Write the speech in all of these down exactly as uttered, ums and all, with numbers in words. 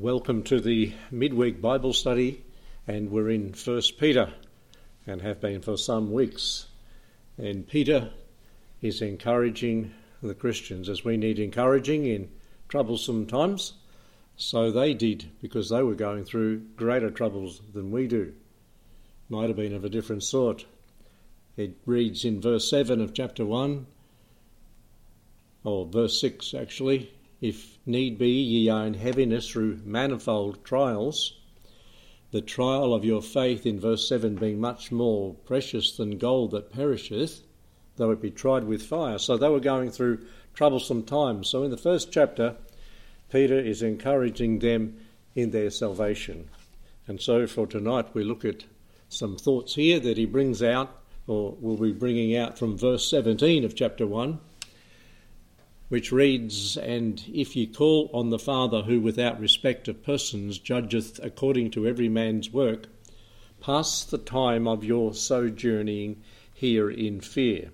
Welcome to the midweek Bible study, and we're in First Peter and have been for some weeks. And Peter is encouraging the Christians as we need encouraging in troublesome times. So they did, because they were going through greater troubles than we do. Might have been of a different sort. It reads in verse seven of chapter one, or verse six actually, "If need be, ye are in heaviness through manifold trials, the trial of your faith," in verse seven, "being much more precious than gold that perisheth, though it be tried with fire." So they were going through troublesome times. So in the first chapter, Peter is encouraging them in their salvation. And so for tonight, we look at some thoughts here that he brings out, or will be bringing out, from verse seventeen of chapter one. Which reads, "And if ye call on the Father, who without respect of persons judgeth according to every man's work, pass the time of your sojourning here in fear."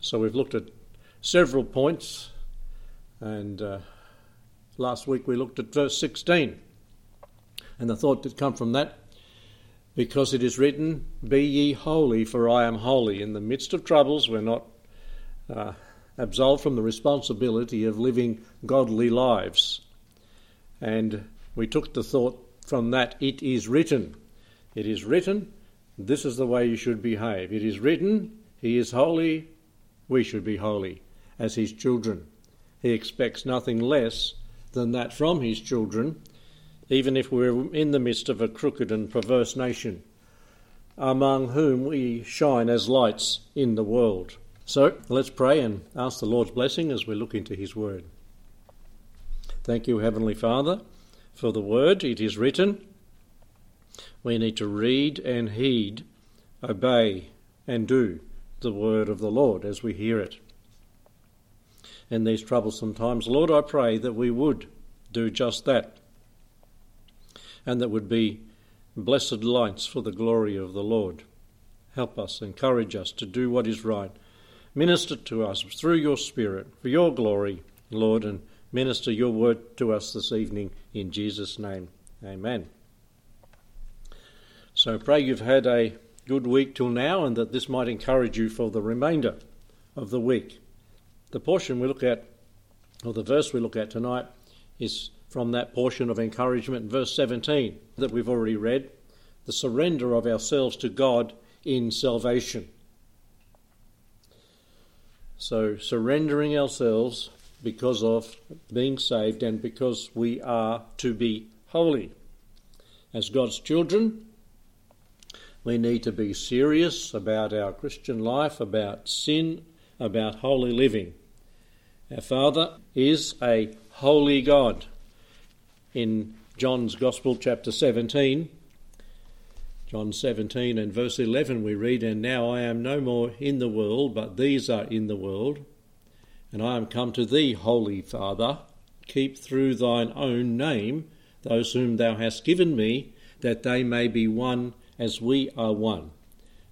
So we've looked at several points, and uh, last week we looked at verse sixteen, and the thought that come from that, because it is written, "Be ye holy, for I am holy." In the midst of troubles, we're not... Uh, absolved from the responsibility of living godly lives. And we took the thought from that, it is written. It is written, this is the way you should behave. It is written, he is holy, we should be holy as his children. He expects nothing less than that from his children, even if we're in the midst of a crooked and perverse nation, among whom we shine as lights in the world. So let's pray and ask the Lord's blessing as we look into his word. Thank you, Heavenly Father, for the word. It is written. We need to read and heed, obey and do the word of the Lord as we hear it. In these troublesome times, Lord, I pray that we would do just that, and that would be blessed lights for the glory of the Lord. Help us, encourage us to do what is right. Minister to us through your Spirit for your glory, Lord, and minister your word to us this evening in Jesus' name. Amen. So pray you've had a good week till now, and that this might encourage you for the remainder of the week. The portion we look at, or the verse we look at tonight, is from that portion of encouragement, verse seventeen, that we've already read, the surrender of ourselves to God in salvation. So surrendering ourselves because of being saved and because we are to be holy. As God's children, we need to be serious about our Christian life, about sin, about holy living. Our Father is a holy God. In John's Gospel, chapter seventeen, John seventeen and verse eleven we read, "And now I am no more in the world, but these are in the world. And I am come to thee, Holy Father, keep through thine own name those whom thou hast given me, that they may be one as we are one."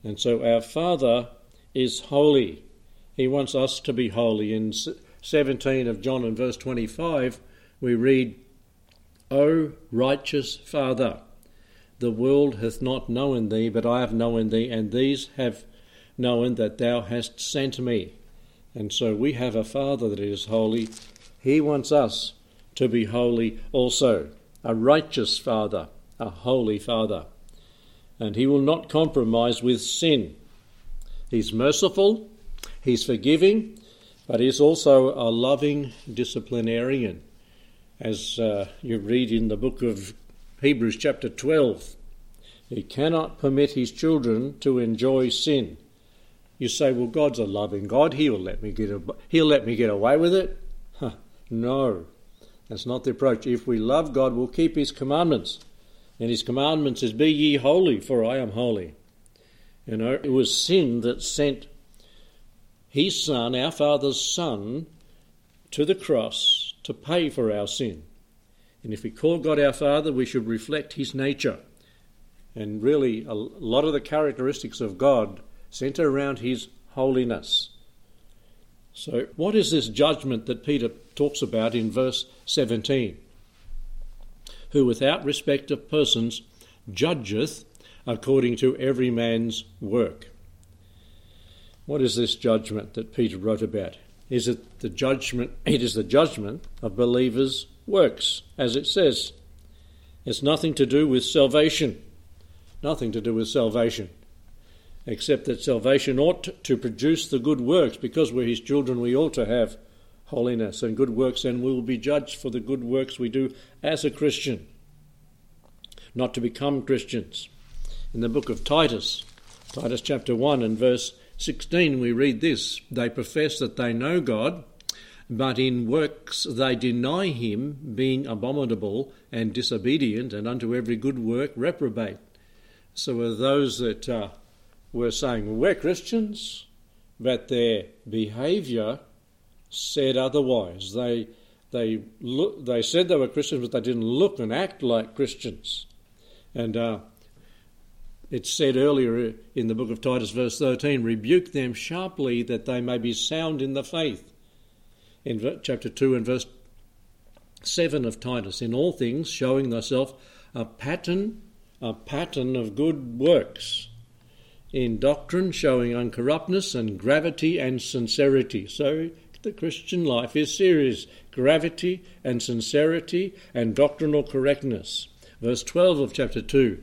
And so our Father is holy. He wants us to be holy. In seventeen of John and verse twenty-five we read, "O righteous Father, the world hath not known thee, but I have known thee, and these have known that thou hast sent me." And so we have a Father that is holy. He wants us to be holy also, a righteous Father, a holy Father. And he will not compromise with sin. He's merciful, he's forgiving, but he's also a loving disciplinarian. As uh, you read in the book of Hebrews chapter twelve, he cannot permit his children to enjoy sin. You say, "Well, God's a loving God. He'll let me get, ab- He'll let me get away with it." Huh. No, that's not the approach. If we love God, we'll keep his commandments. And his commandments is, "Be ye holy, for I am holy." You know, it was sin that sent his Son, our Father's Son, to the cross to pay for our sin. And if we call God our Father, we should reflect his nature. And really, a lot of the characteristics of God centre around his holiness. So what is this judgment that Peter talks about in verse seventeen? who without respect of persons judgeth according to every man's work. What is this judgment that Peter wrote about? Is it the judgment? It is the judgment of believers' works, as it says. It's nothing to do with salvation. Nothing to do with salvation. Except that salvation ought to produce the good works. Because we're his children, we ought to have holiness and good works, and we will be judged for the good works we do as a Christian. Not to become Christians. In the book of Titus, Titus chapter one and verse sixteen, we read this: "They profess that they know God, but in works they deny him, being abominable and disobedient, and unto every good work reprobate." So are those that uh, were saying, well, we're Christians, but their behaviour said otherwise. They they look, they said they were Christians, but they didn't look and act like Christians. And uh, it's said earlier in the book of Titus, verse thirteen, "Rebuke them sharply that they may be sound in the faith." In chapter two and verse seven of Titus, "In all things showing thyself a pattern, a pattern of good works, in doctrine showing uncorruptness and gravity and sincerity." So the Christian life is serious: gravity and sincerity and doctrinal correctness. Verse twelve of chapter two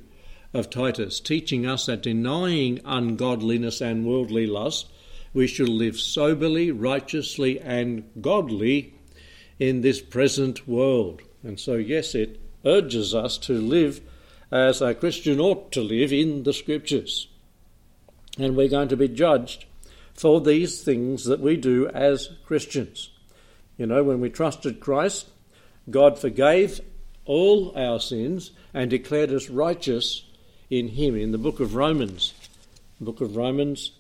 of Titus, "Teaching us that denying ungodliness and worldly lust, we should live soberly, righteously, and godly in this present world." And so, yes, it urges us to live as a Christian ought to live in the Scriptures. And we're going to be judged for these things that we do as Christians. You know, when we trusted Christ, God forgave all our sins and declared us righteous in him. In the book of Romans, book of Romans,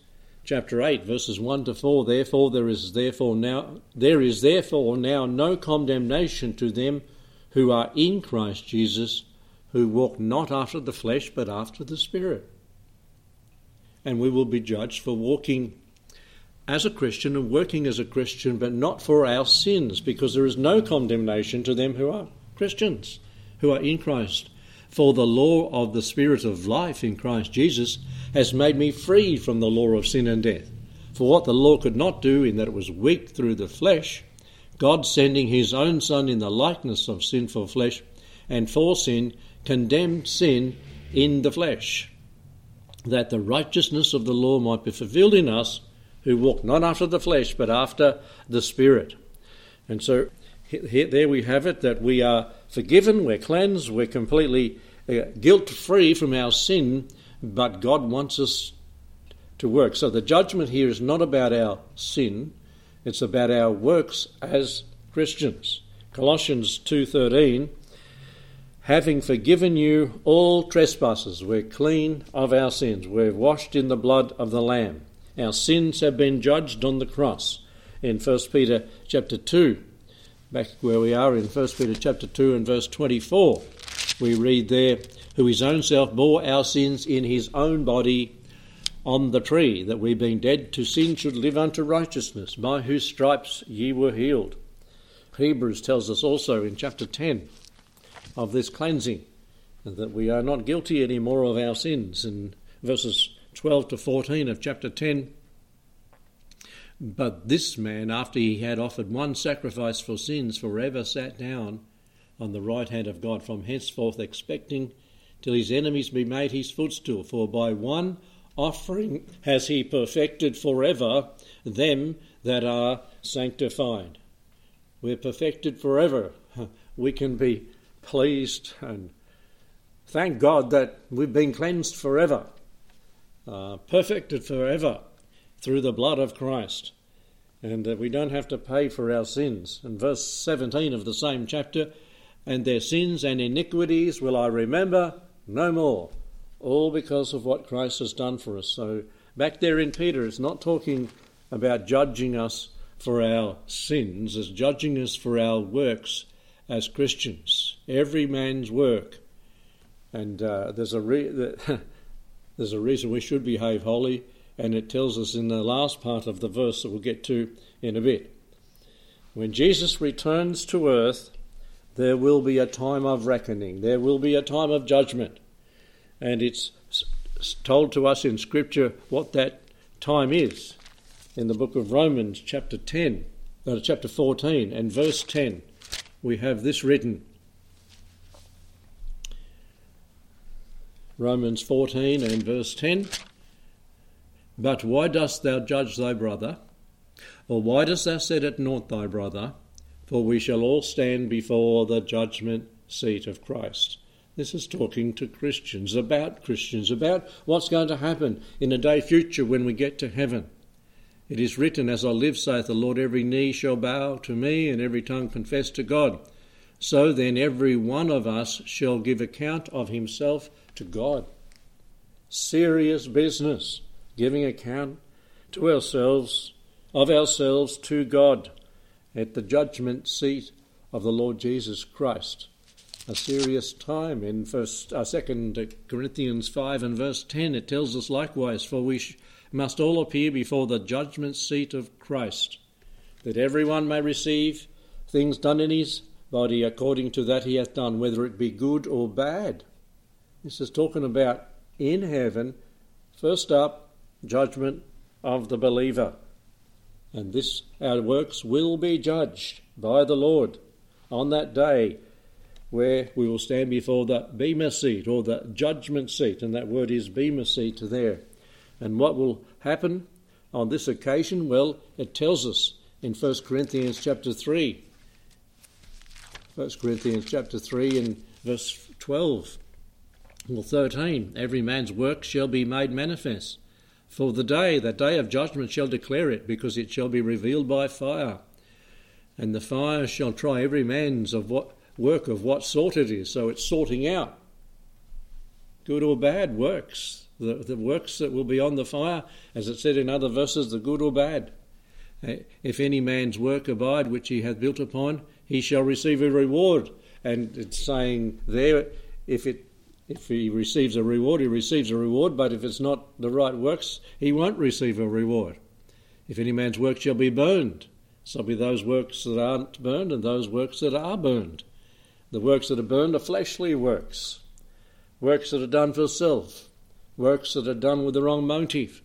chapter eight, verses one to four, therefore there is therefore now there is therefore now no condemnation to them who are in Christ Jesus, who walk not after the flesh but after the Spirit. And we will be judged for walking as a Christian and working as a Christian, but not for our sins, because there is no condemnation to them who are Christians, who are in Christ. "For the law of the Spirit of life in Christ Jesus has made me free from the law of sin and death. For what the law could not do, in that it was weak through the flesh, God, sending his own Son in the likeness of sinful flesh, and for sin, condemned sin in the flesh, that the righteousness of the law might be fulfilled in us, who walk not after the flesh, but after the Spirit." And so here, there we have it, that we are forgiven, we're cleansed, we're completely uh, guilt-free from our sin, but God wants us to work. So the judgment here is not about our sin, it's about our works as Christians. Colossians two thirteen, "Having forgiven you all trespasses," we're clean of our sins, we're washed in the blood of the Lamb. Our sins have been judged on the cross. In First Peter chapter two, back where we are in First Peter chapter two and verse twenty-four, we read there, "Who his own self bore our sins in his own body on the tree, that we being dead to sin should live unto righteousness, by whose stripes ye were healed." Hebrews tells us also in chapter ten of this cleansing, that we are not guilty anymore of our sins, in verses twelve to fourteen of chapter ten. "But this man, after he had offered one sacrifice for sins, forever sat down on the right hand of God, from henceforth expecting till his enemies be made his footstool. For by one offering has he perfected forever them that are sanctified." We're perfected forever. We can be pleased and thank God that we've been cleansed forever, uh, perfected forever, through the blood of Christ, and that we don't have to pay for our sins. And verse seventeen of the same chapter, "And their sins and iniquities will I remember no more," all because of what Christ has done for us. So back there in Peter, it's not talking about judging us for our sins, it's judging us for our works as Christians, every man's work. And uh, there's a re- there's a reason we should behave holy. And it tells us in the last part of the verse that we'll get to in a bit. When Jesus returns to earth, There will be a time of reckoning. There will be a time of judgment. And it's told to us in Scripture what that time is. In the book of Romans, chapter ten, no, chapter fourteen and verse ten, we have this written. Romans fourteen and verse ten. But why dost thou judge thy brother? Or why dost thou set at naught thy brother? For we shall all stand before the judgment seat of Christ. This is talking to Christians, about Christians, about what's going to happen in a day future when we get to heaven. It is written, as I live, saith the Lord, every knee shall bow to me and every tongue confess to God. So then every one of us shall give account of himself to God. Serious business, giving account to ourselves, of ourselves to God at the judgment seat of the Lord Jesus Christ. A serious time. In first, uh, Second Corinthians five and verse ten, it tells us likewise, for we sh- must all appear before the judgment seat of Christ, that everyone may receive things done in his body according to that he hath done, whether it be good or bad. This is talking about in heaven, first up, judgment of the believer. And this, our works will be judged by the Lord on that day where we will stand before the bema seat or the judgment seat. And that word is bema seat there. And what will happen on this occasion? Well, it tells us in First Corinthians chapter three. First Corinthians chapter three and verse twelve or thirteen. Every man's work shall be made manifest. For the day, that day of judgment shall declare it, because it shall be revealed by fire. And the fire shall try every man's of what work of what sort it is. So it's sorting out good or bad works, the, the works that will be on the fire, as it said in other verses, the good or bad. If any man's work abide which he hath built upon, he shall receive a reward. And it's saying there, if it If he receives a reward, he receives a reward, but if it's not the right works, he won't receive a reward. If any man's work shall be burned, shall be those works that aren't burned and those works that are burned. The works that are burned are fleshly works, works that are done for self, works that are done with the wrong motive.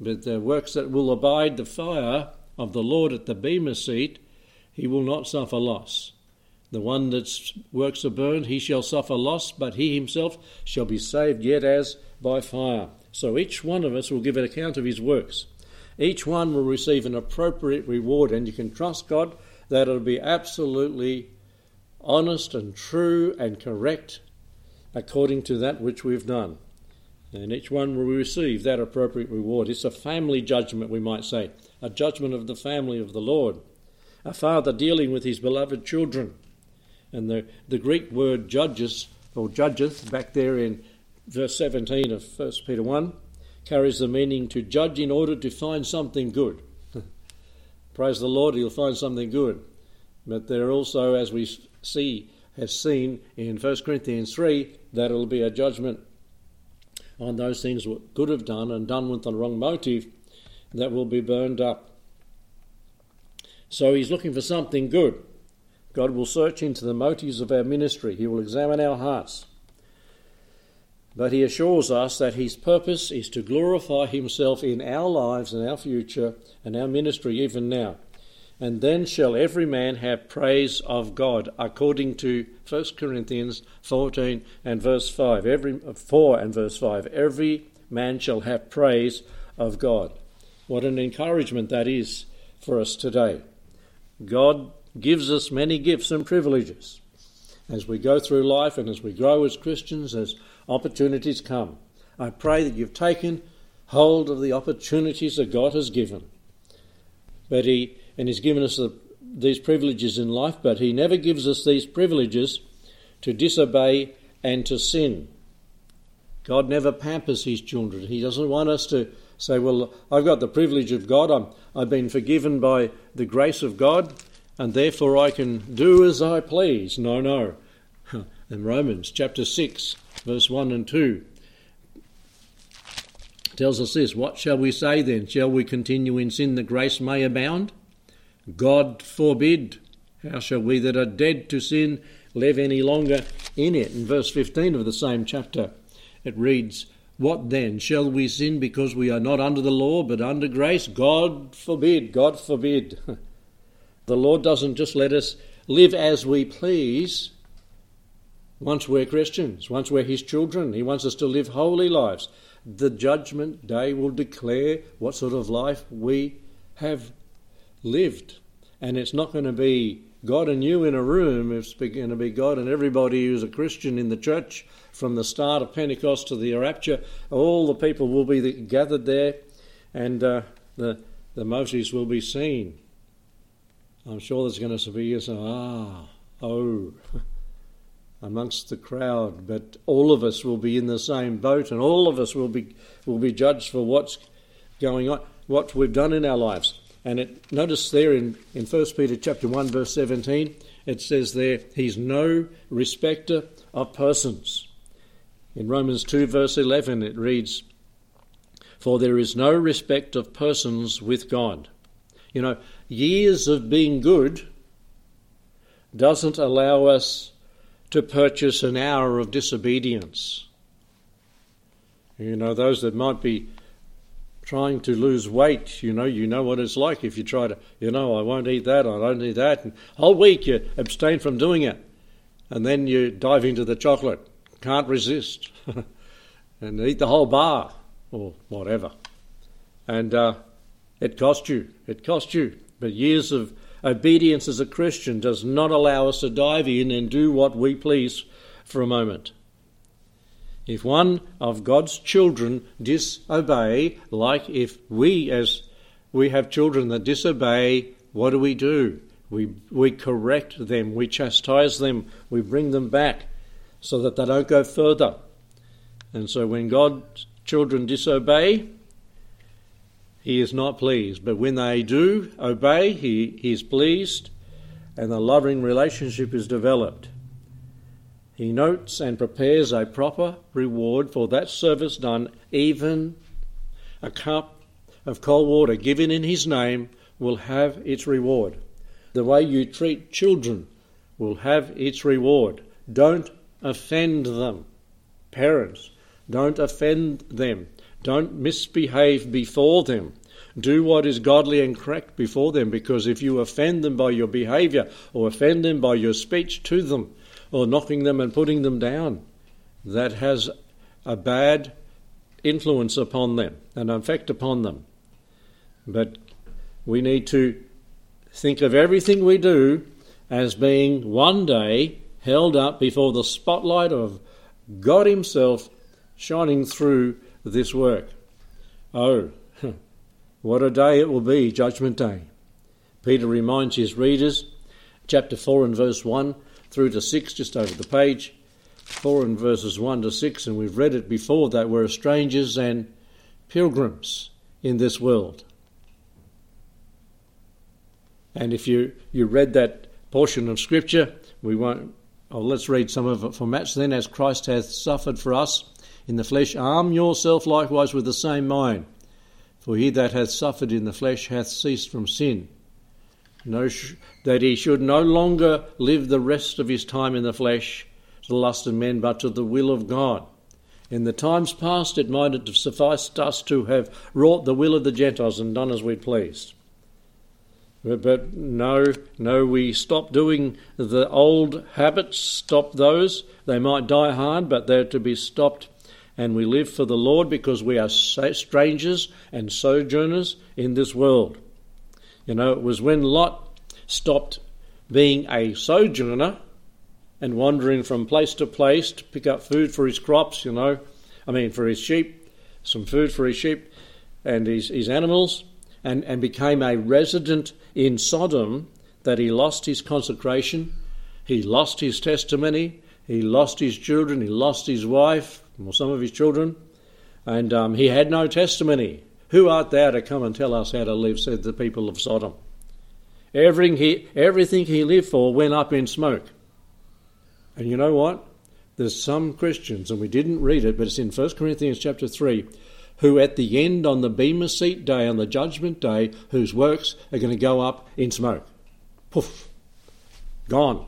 But the works that will abide the fire of the Lord at the bema seat, he will not suffer loss. The one that's works are burned, he shall suffer loss, but he himself shall be saved yet as by fire. So each one of us will give an account of his works. Each one will receive an appropriate reward, and you can trust God that it'll be absolutely honest and true and correct according to that which we've done. And each one will receive that appropriate reward. It's a family judgment, we might say, a judgment of the family of the Lord, a father dealing with his beloved children. And the, the Greek word judges, or judgeth, back there in verse seventeen of First Peter one, carries the meaning to judge in order to find something good. Praise the Lord, he'll find something good. But there also, as we see, have seen in First Corinthians three, that it'll be a judgment on those things what could have done and done with the wrong motive that will be burned up. So he's looking for something good. God will search into the motives of our ministry. He will examine our hearts. But he assures us that his purpose is to glorify himself in our lives and our future and our ministry even now. And then shall every man have praise of God, according to First Corinthians fourteen and verse five. Every four and verse five. Every man shall have praise of God. What an encouragement that is for us today. God gives us many gifts and privileges as we go through life and as we grow as Christians, as opportunities come. I pray that you've taken hold of the opportunities that God has given. But He and He's given us the, these privileges in life, but He never gives us these privileges to disobey and to sin. God never pampers His children. He doesn't want us to say, well, I've got the privilege of God, I'm, I've been forgiven by the grace of God, and therefore I can do as I please. No, no. In Romans chapter six, verse one and two, tells us this, what shall we say then? Shall we continue in sin that grace may abound? God forbid. How shall we that are dead to sin live any longer in it? In verse fifteen of the same chapter, it reads, "What then? Shall we sin because we are not under the law but under grace? God forbid, God forbid." The Lord doesn't just let us live as we please once we're Christians, once we're His children. He wants us to live holy lives. The judgment day will declare what sort of life we have lived. And it's not going to be God and you in a room, it's going to be God and everybody who's a Christian in the church from the start of Pentecost to the rapture. All the people will be gathered there, and uh, the, the Moses will be seen. I'm sure there's going to be a ah, oh, amongst the crowd, but all of us will be in the same boat, and all of us will be will be judged for what's going on, what we've done in our lives. And it, notice there in, in First Peter chapter one, verse seventeen, it says there, He's no respecter of persons. In Romans two, verse eleven, it reads, "For there is no respect of persons with God." You know, years of being good doesn't allow us to purchase an hour of disobedience. You know, those that might be trying to lose weight, you know, you know what it's like if you try to, you know, I won't eat that, I don't eat that, and whole week you abstain from doing it, and then you dive into the chocolate, can't resist, and eat the whole bar, or whatever, and uh, it cost you, it cost you, but years of obedience as a Christian does not allow us to dive in and do what we please for a moment. If one of God's children disobey, like if we as we have children that disobey, what do we do? We we correct them, we chastise them, we bring them back so that they don't go further. And so when God's children disobey, He is not pleased. But when they do obey, He, he is pleased, and the loving relationship is developed. He notes and prepares a proper reward for that service done. Even a cup of cold water given in His name will have its reward. The way you treat children will have its reward. Don't offend them. Parents, don't offend them. Don't misbehave before them. Do what is godly and correct before them, because if you offend them by your behaviour or offend them by your speech to them, or knocking them and putting them down, that has a bad influence upon them and effect upon them. But we need to think of everything we do as being one day held up before the spotlight of God Himself shining through this work. Oh, what a day it will be, Judgment Day. Peter reminds his readers, chapter four and verse one, through to six, just over the page, four and verses one to six, and we've read it before that we're strangers and pilgrims in this world. And if you, you read that portion of Scripture, we won't, oh, let's read some of it for match. Then, as Christ hath suffered for us in the flesh, arm yourself likewise with the same mind. For he that hath suffered in the flesh hath ceased from sin. No, that he should no longer live the rest of his time in the flesh to the lust of men, but to the will of God. In the times past it might have sufficed us to have wrought the will of the Gentiles and done as we pleased. But, but no, no, we stop doing the old habits, stop those. They might die hard, but they're to be stopped. And we live for the Lord because we are strangers and sojourners in this world. You know, it was when Lot stopped being a sojourner and wandering from place to place to pick up food for his crops, you know, I mean for his sheep, some food for his sheep and his, his animals, and, and became a resident in Sodom, that he lost his consecration, he lost his testimony, he lost his children, he lost his wife, or some of his children, and um, he had no testimony. "Who art thou to come and tell us how to live?" said the people of Sodom. Everything he, everything he lived for went up in smoke. And you know what? There's some Christians, and we didn't read it, but it's in First Corinthians chapter three, who at the end on the Bema Seat day, on the judgment day, whose works are going to go up in smoke. Poof. gone.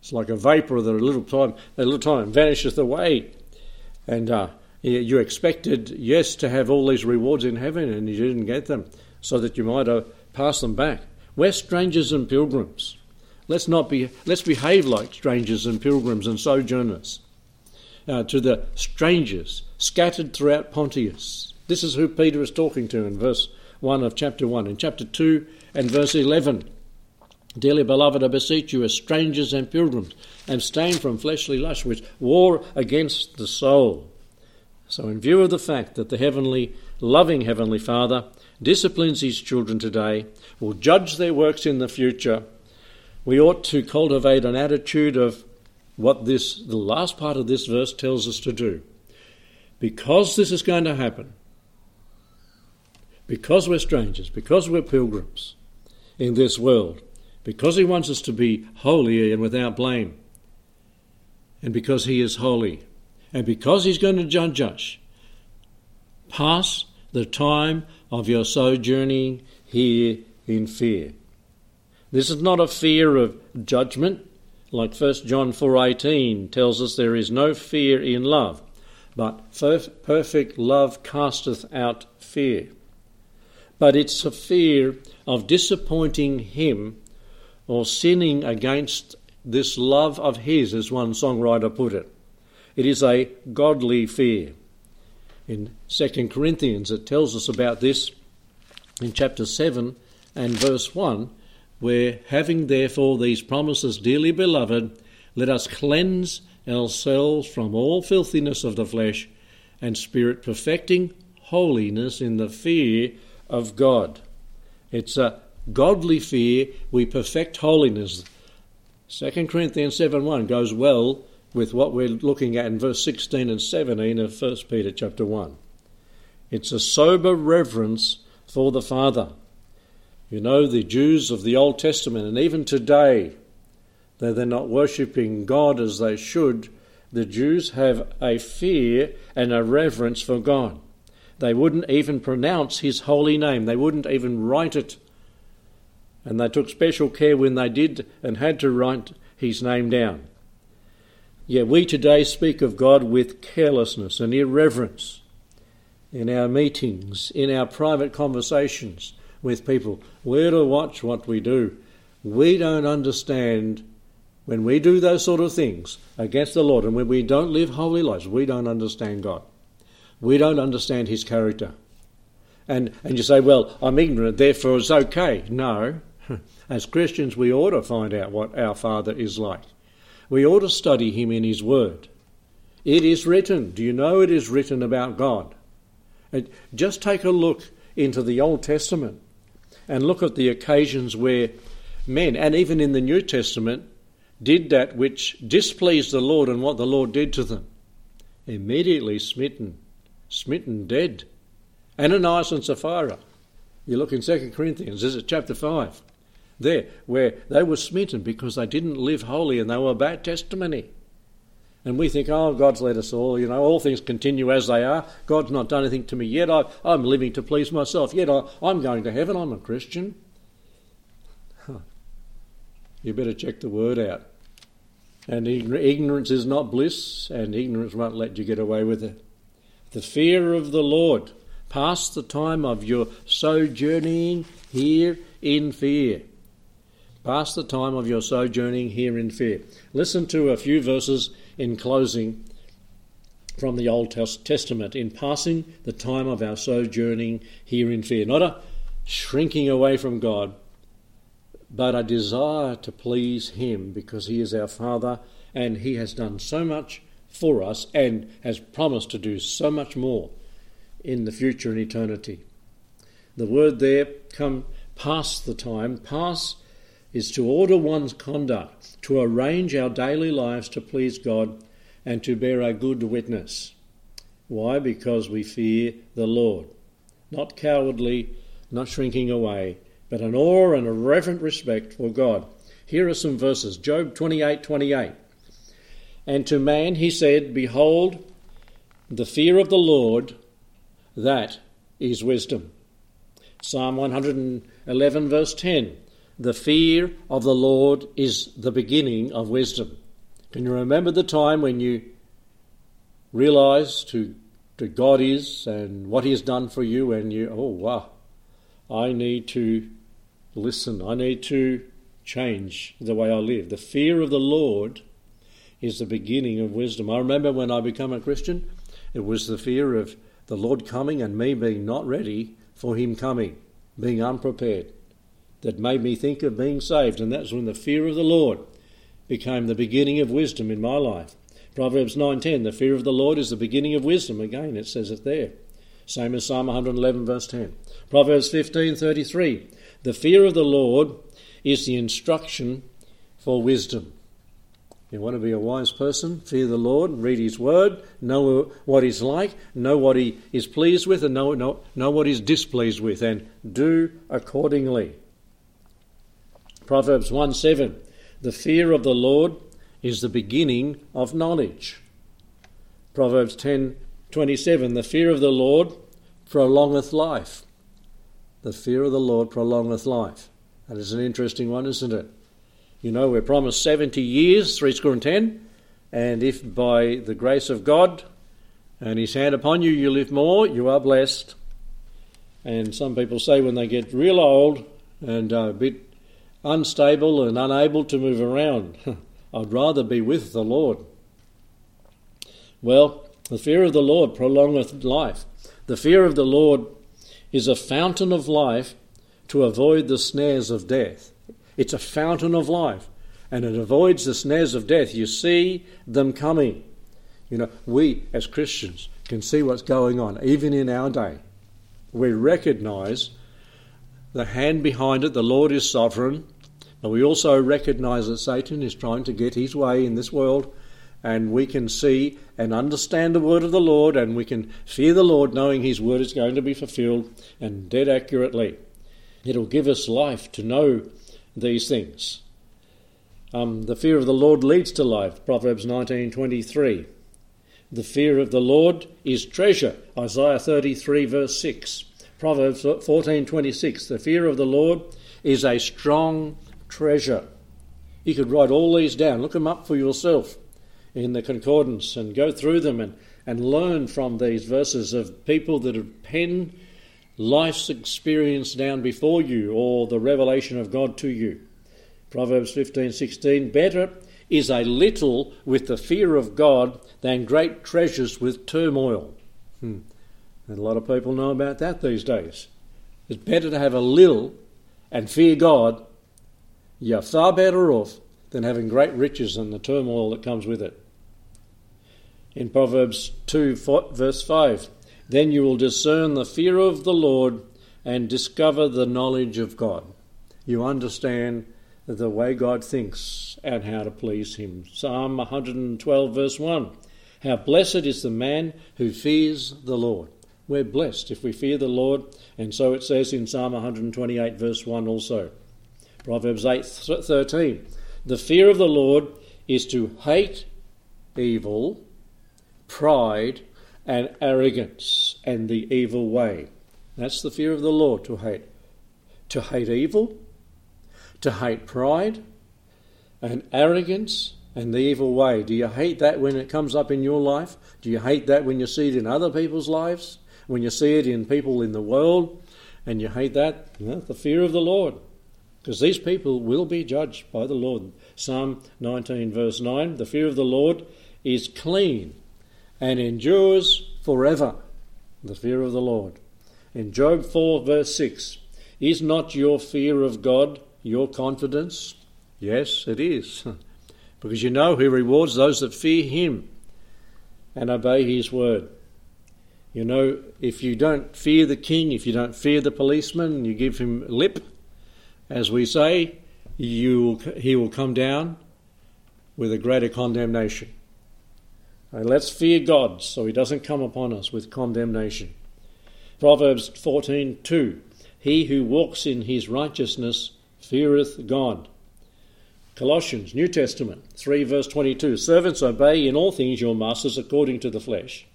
It's like a vapor that a little time, a little time vanisheth away. And uh, you expected, yes, to have all these rewards in heaven, and you didn't get them, so that you might have passed them back. We're strangers and pilgrims. Let's not be. Let's behave like strangers and pilgrims and sojourners. Uh, to the strangers scattered throughout Pontius. This is who Peter is talking to in verse one of chapter one. In chapter two and verse eleven. Dearly beloved, I beseech you as strangers and pilgrims, abstain from fleshly lusts which war against the soul. So in view of the fact that the heavenly, loving Heavenly Father disciplines his children today, will judge their works in the future, we ought to cultivate an attitude of what this, the last part of this verse tells us to do. Because this is going to happen, because we're strangers, because we're pilgrims in this world, because he wants us to be holy and without blame, and because he is holy, and because he's going to judge us, pass the time of your sojourning here in fear. This is not a fear of judgment, like First John four eighteen tells us there is no fear in love, but perfect love casteth out fear. But it's a fear of disappointing him or sinning against this love of his, as one songwriter put it. It is a godly fear. In Second Corinthians, it tells us about this in chapter seven and verse one, where, having therefore these promises, dearly beloved, let us cleanse ourselves from all filthiness of the flesh and spirit, perfecting holiness in the fear of God. It's a godly fear. We perfect holiness. Second Corinthians seven one goes well with what we're looking at in verse sixteen and seventeen of First Peter chapter one. It's a sober reverence for the Father. You know, the Jews of the Old Testament, and even today, though they're not worshipping God as they should, the Jews have a fear and a reverence for God. They wouldn't even pronounce his holy name. They wouldn't even write it. And they took special care when they did and had to write his name down. Yet we today speak of God with carelessness and irreverence in our meetings, in our private conversations with people. We're to watch what we do. We don't understand when we do those sort of things against the Lord, and when we don't live holy lives, we don't understand God. We don't understand his character. And and you say, well, I'm ignorant, therefore it's okay. No. As Christians, we ought to find out what our Father is like. We ought to study him in his word. It is written. Do you know it is written about God? It, just take a look into the Old Testament and look at the occasions where men, and even in the New Testament, did that which displeased the Lord and what the Lord did to them. Immediately smitten, smitten dead. Ananias and Sapphira. You look in Second Corinthians, this is chapter five, there, where they were smitten because they didn't live holy and they were bad testimony. And we think, oh, God's let us all, you know, all things continue as they are. God's not done anything to me yet. I, I'm living to please myself. Yet I, I'm going to heaven. I'm a Christian. Huh. You better check the word out. And ignorance is not bliss, and ignorance won't let you get away with it. The fear of the Lord. Pass the time of your sojourning here in fear. Pass the time of your sojourning here in fear. Listen to a few verses in closing from the Old Testament in passing the time of our sojourning here in fear. Not a shrinking away from God, but a desire to please him, because he is our Father and he has done so much for us and has promised to do so much more in the future and eternity. The word there, come past the time, pass is to order one's conduct, to arrange our daily lives to please God and to bear a good witness. Why? Because we fear the Lord. Not cowardly, not shrinking away, but an awe and a reverent respect for God. Here are some verses. Job twenty-eight twenty-eight. And to man he said, behold, the fear of the Lord, that is wisdom. Psalm one hundred eleven verse ten. The fear of the Lord is the beginning of wisdom. Can you remember the time when you realised who, who God is and what He has done for you, and you, oh wow, I need to listen, I need to change the way I live. The fear of the Lord is the beginning of wisdom. I remember when I became a Christian, it was the fear of the Lord coming and me being not ready for Him coming, being unprepared, that made me think of being saved. And that's when the fear of the Lord became the beginning of wisdom in my life. Proverbs nine ten, the fear of the Lord is the beginning of wisdom. Again, it says it there. Same as Psalm one eleven, verse ten. Proverbs fifteen thirty-three, the fear of the Lord is the instruction for wisdom. You want to be a wise person, fear the Lord, read His word, know what He's like, know what He is pleased with, and know, know, know what He's displeased with, and do accordingly. Proverbs one seven, the fear of the Lord is the beginning of knowledge. Proverbs ten twenty-seven, the fear of the Lord prolongeth life. The fear of the Lord prolongeth life. That is an interesting one, isn't it? You know, we're promised seventy years, three score and ten, and if by the grace of God and His hand upon you, you live more, you are blessed. And some people say when they get real old and a bit unstable and unable to move around, I'd rather be with the Lord. Well, the fear of the Lord prolongeth life. The fear of the Lord is a fountain of life to avoid the snares of death. It's a fountain of life, and it avoids the snares of death. You see them coming. You know, we as Christians can see what's going on, even in our day. We recognise the hand behind it, the Lord is sovereign, but we also recognise that Satan is trying to get his way in this world, and we can see and understand the word of the Lord, and we can fear the Lord knowing His word is going to be fulfilled and dead accurately. It'll give us life to know these things. Um, the fear of the Lord leads to life, Proverbs nineteen twenty-three. The fear of the Lord is treasure, Isaiah thirty-three verse six. Proverbs fourteen twenty-six, the fear of the Lord is a strong treasure. You could write all these down, look them up for yourself in the concordance and go through them and, and learn from these verses of people that have penned life's experience down before you or the revelation of God to you. Proverbs fifteen sixteen, better is a little with the fear of God than great treasures with turmoil. Hmm. And a lot of people know about that these days. It's better to have a little and fear God. You're far better off than having great riches and the turmoil that comes with it. In Proverbs two, verse five, then you will discern the fear of the Lord and discover the knowledge of God. You understand the way God thinks and how to please Him. Psalm one twelve, verse one, how blessed is the man who fears the Lord. We're blessed if we fear the Lord, and so it says in Psalm one twenty-eight verse one also. Proverbs eight thirteen, the fear of the Lord is to hate evil, pride and arrogance and the evil way. That's the fear of the Lord, to hate. To hate evil, to hate pride and arrogance and the evil way. Do you hate that when it comes up in your life? Do you hate that when you see it in other people's lives? When you see it in people in the world and you hate that, you know, the fear of the Lord. Because these people will be judged by the Lord. Psalm nineteen verse nine, the fear of the Lord is clean and endures forever. The fear of the Lord. In Job four verse six, is not your fear of God your confidence? Yes, it is. Because you know He rewards those that fear Him and obey His word. You know, if you don't fear the king, if you don't fear the policeman, you give him lip, as we say, you, he will come down with a greater condemnation. And let's fear God so He doesn't come upon us with condemnation. Proverbs fourteen two, he who walks in His righteousness feareth God. Colossians, New Testament, three verse twenty-two, servants, obey in all things your masters according to the flesh,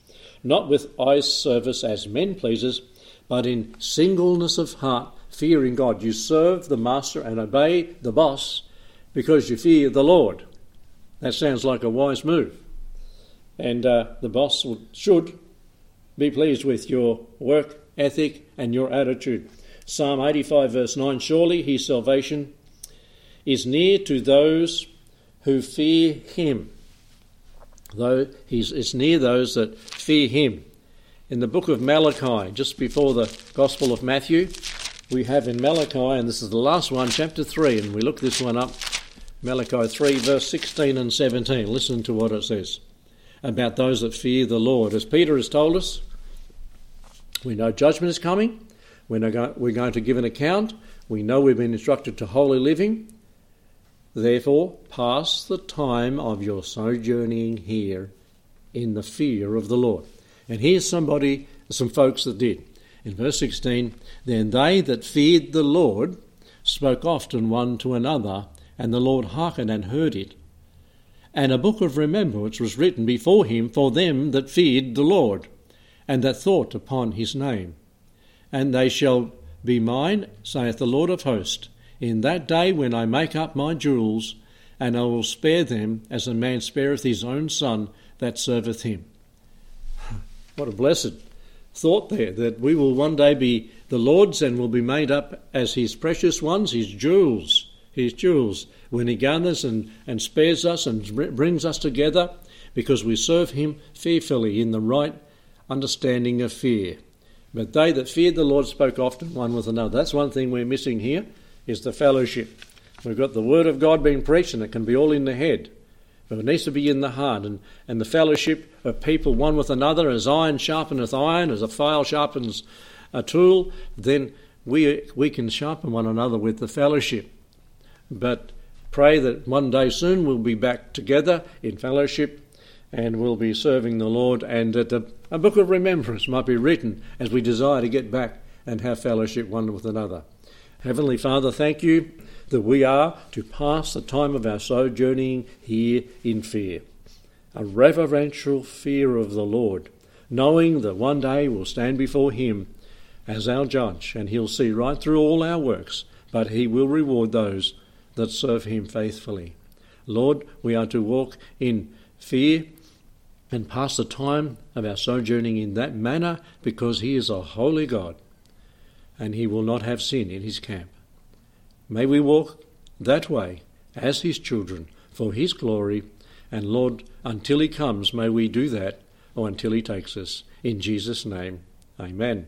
not with eye service as men pleasers, but in singleness of heart, fearing God. You serve the master and obey the boss because you fear the Lord. That sounds like a wise move. And uh, the boss should be pleased with your work ethic and your attitude. Psalm eighty-five verse nine, surely his salvation is near to those who fear him. Though he's, it's near those that fear him. In the book of Malachi, just before the Gospel of Matthew, we have in Malachi, and this is the last one, chapter three, and we look this one up, Malachi three, verse sixteen and seventeen. Listen to what it says about those that fear the Lord. As Peter has told us, we know judgment is coming. We're going to give an account. We know we've been instructed to holy living. Therefore, pass the time of your sojourning here in the fear of the Lord. And here's somebody, some folks that did. In verse sixteen, then they that feared the Lord spoke often one to another, and the Lord hearkened and heard it. And a book of remembrance was written before him for them that feared the Lord, and that thought upon his name. And they shall be mine, saith the Lord of hosts, in that day when I make up my jewels, and I will spare them as a man spareth his own son that serveth him. What a blessed thought there, that we will one day be the Lord's and will be made up as his precious ones, his jewels, his jewels, when he gathers and, and spares us and brings us together, because we serve him fearfully in the right understanding of fear. But they that feared the Lord spoke often one with another. That's one thing we're missing here, is the fellowship. We've got the word of God being preached, and it can be all in the head, but it needs to be in the heart, and, and the fellowship of people one with another, as iron sharpeneth iron, as a file sharpens a tool, then we we can sharpen one another with the fellowship. But pray that one day soon we'll be back together in fellowship, and we'll be serving the Lord, and that a, a book of remembrance might be written as we desire to get back and have fellowship one with another. Heavenly Father, thank you that we are to pass the time of our sojourning here in fear, a reverential fear of the Lord, knowing that one day we'll stand before him as our judge, and he'll see right through all our works, but he will reward those that serve him faithfully. Lord, we are to walk in fear and pass the time of our sojourning in that manner, because he is a holy God, and he will not have sin in his camp. May we walk that way as his children for his glory. And Lord, until he comes, may we do that, or until he takes us. In Jesus' name, amen.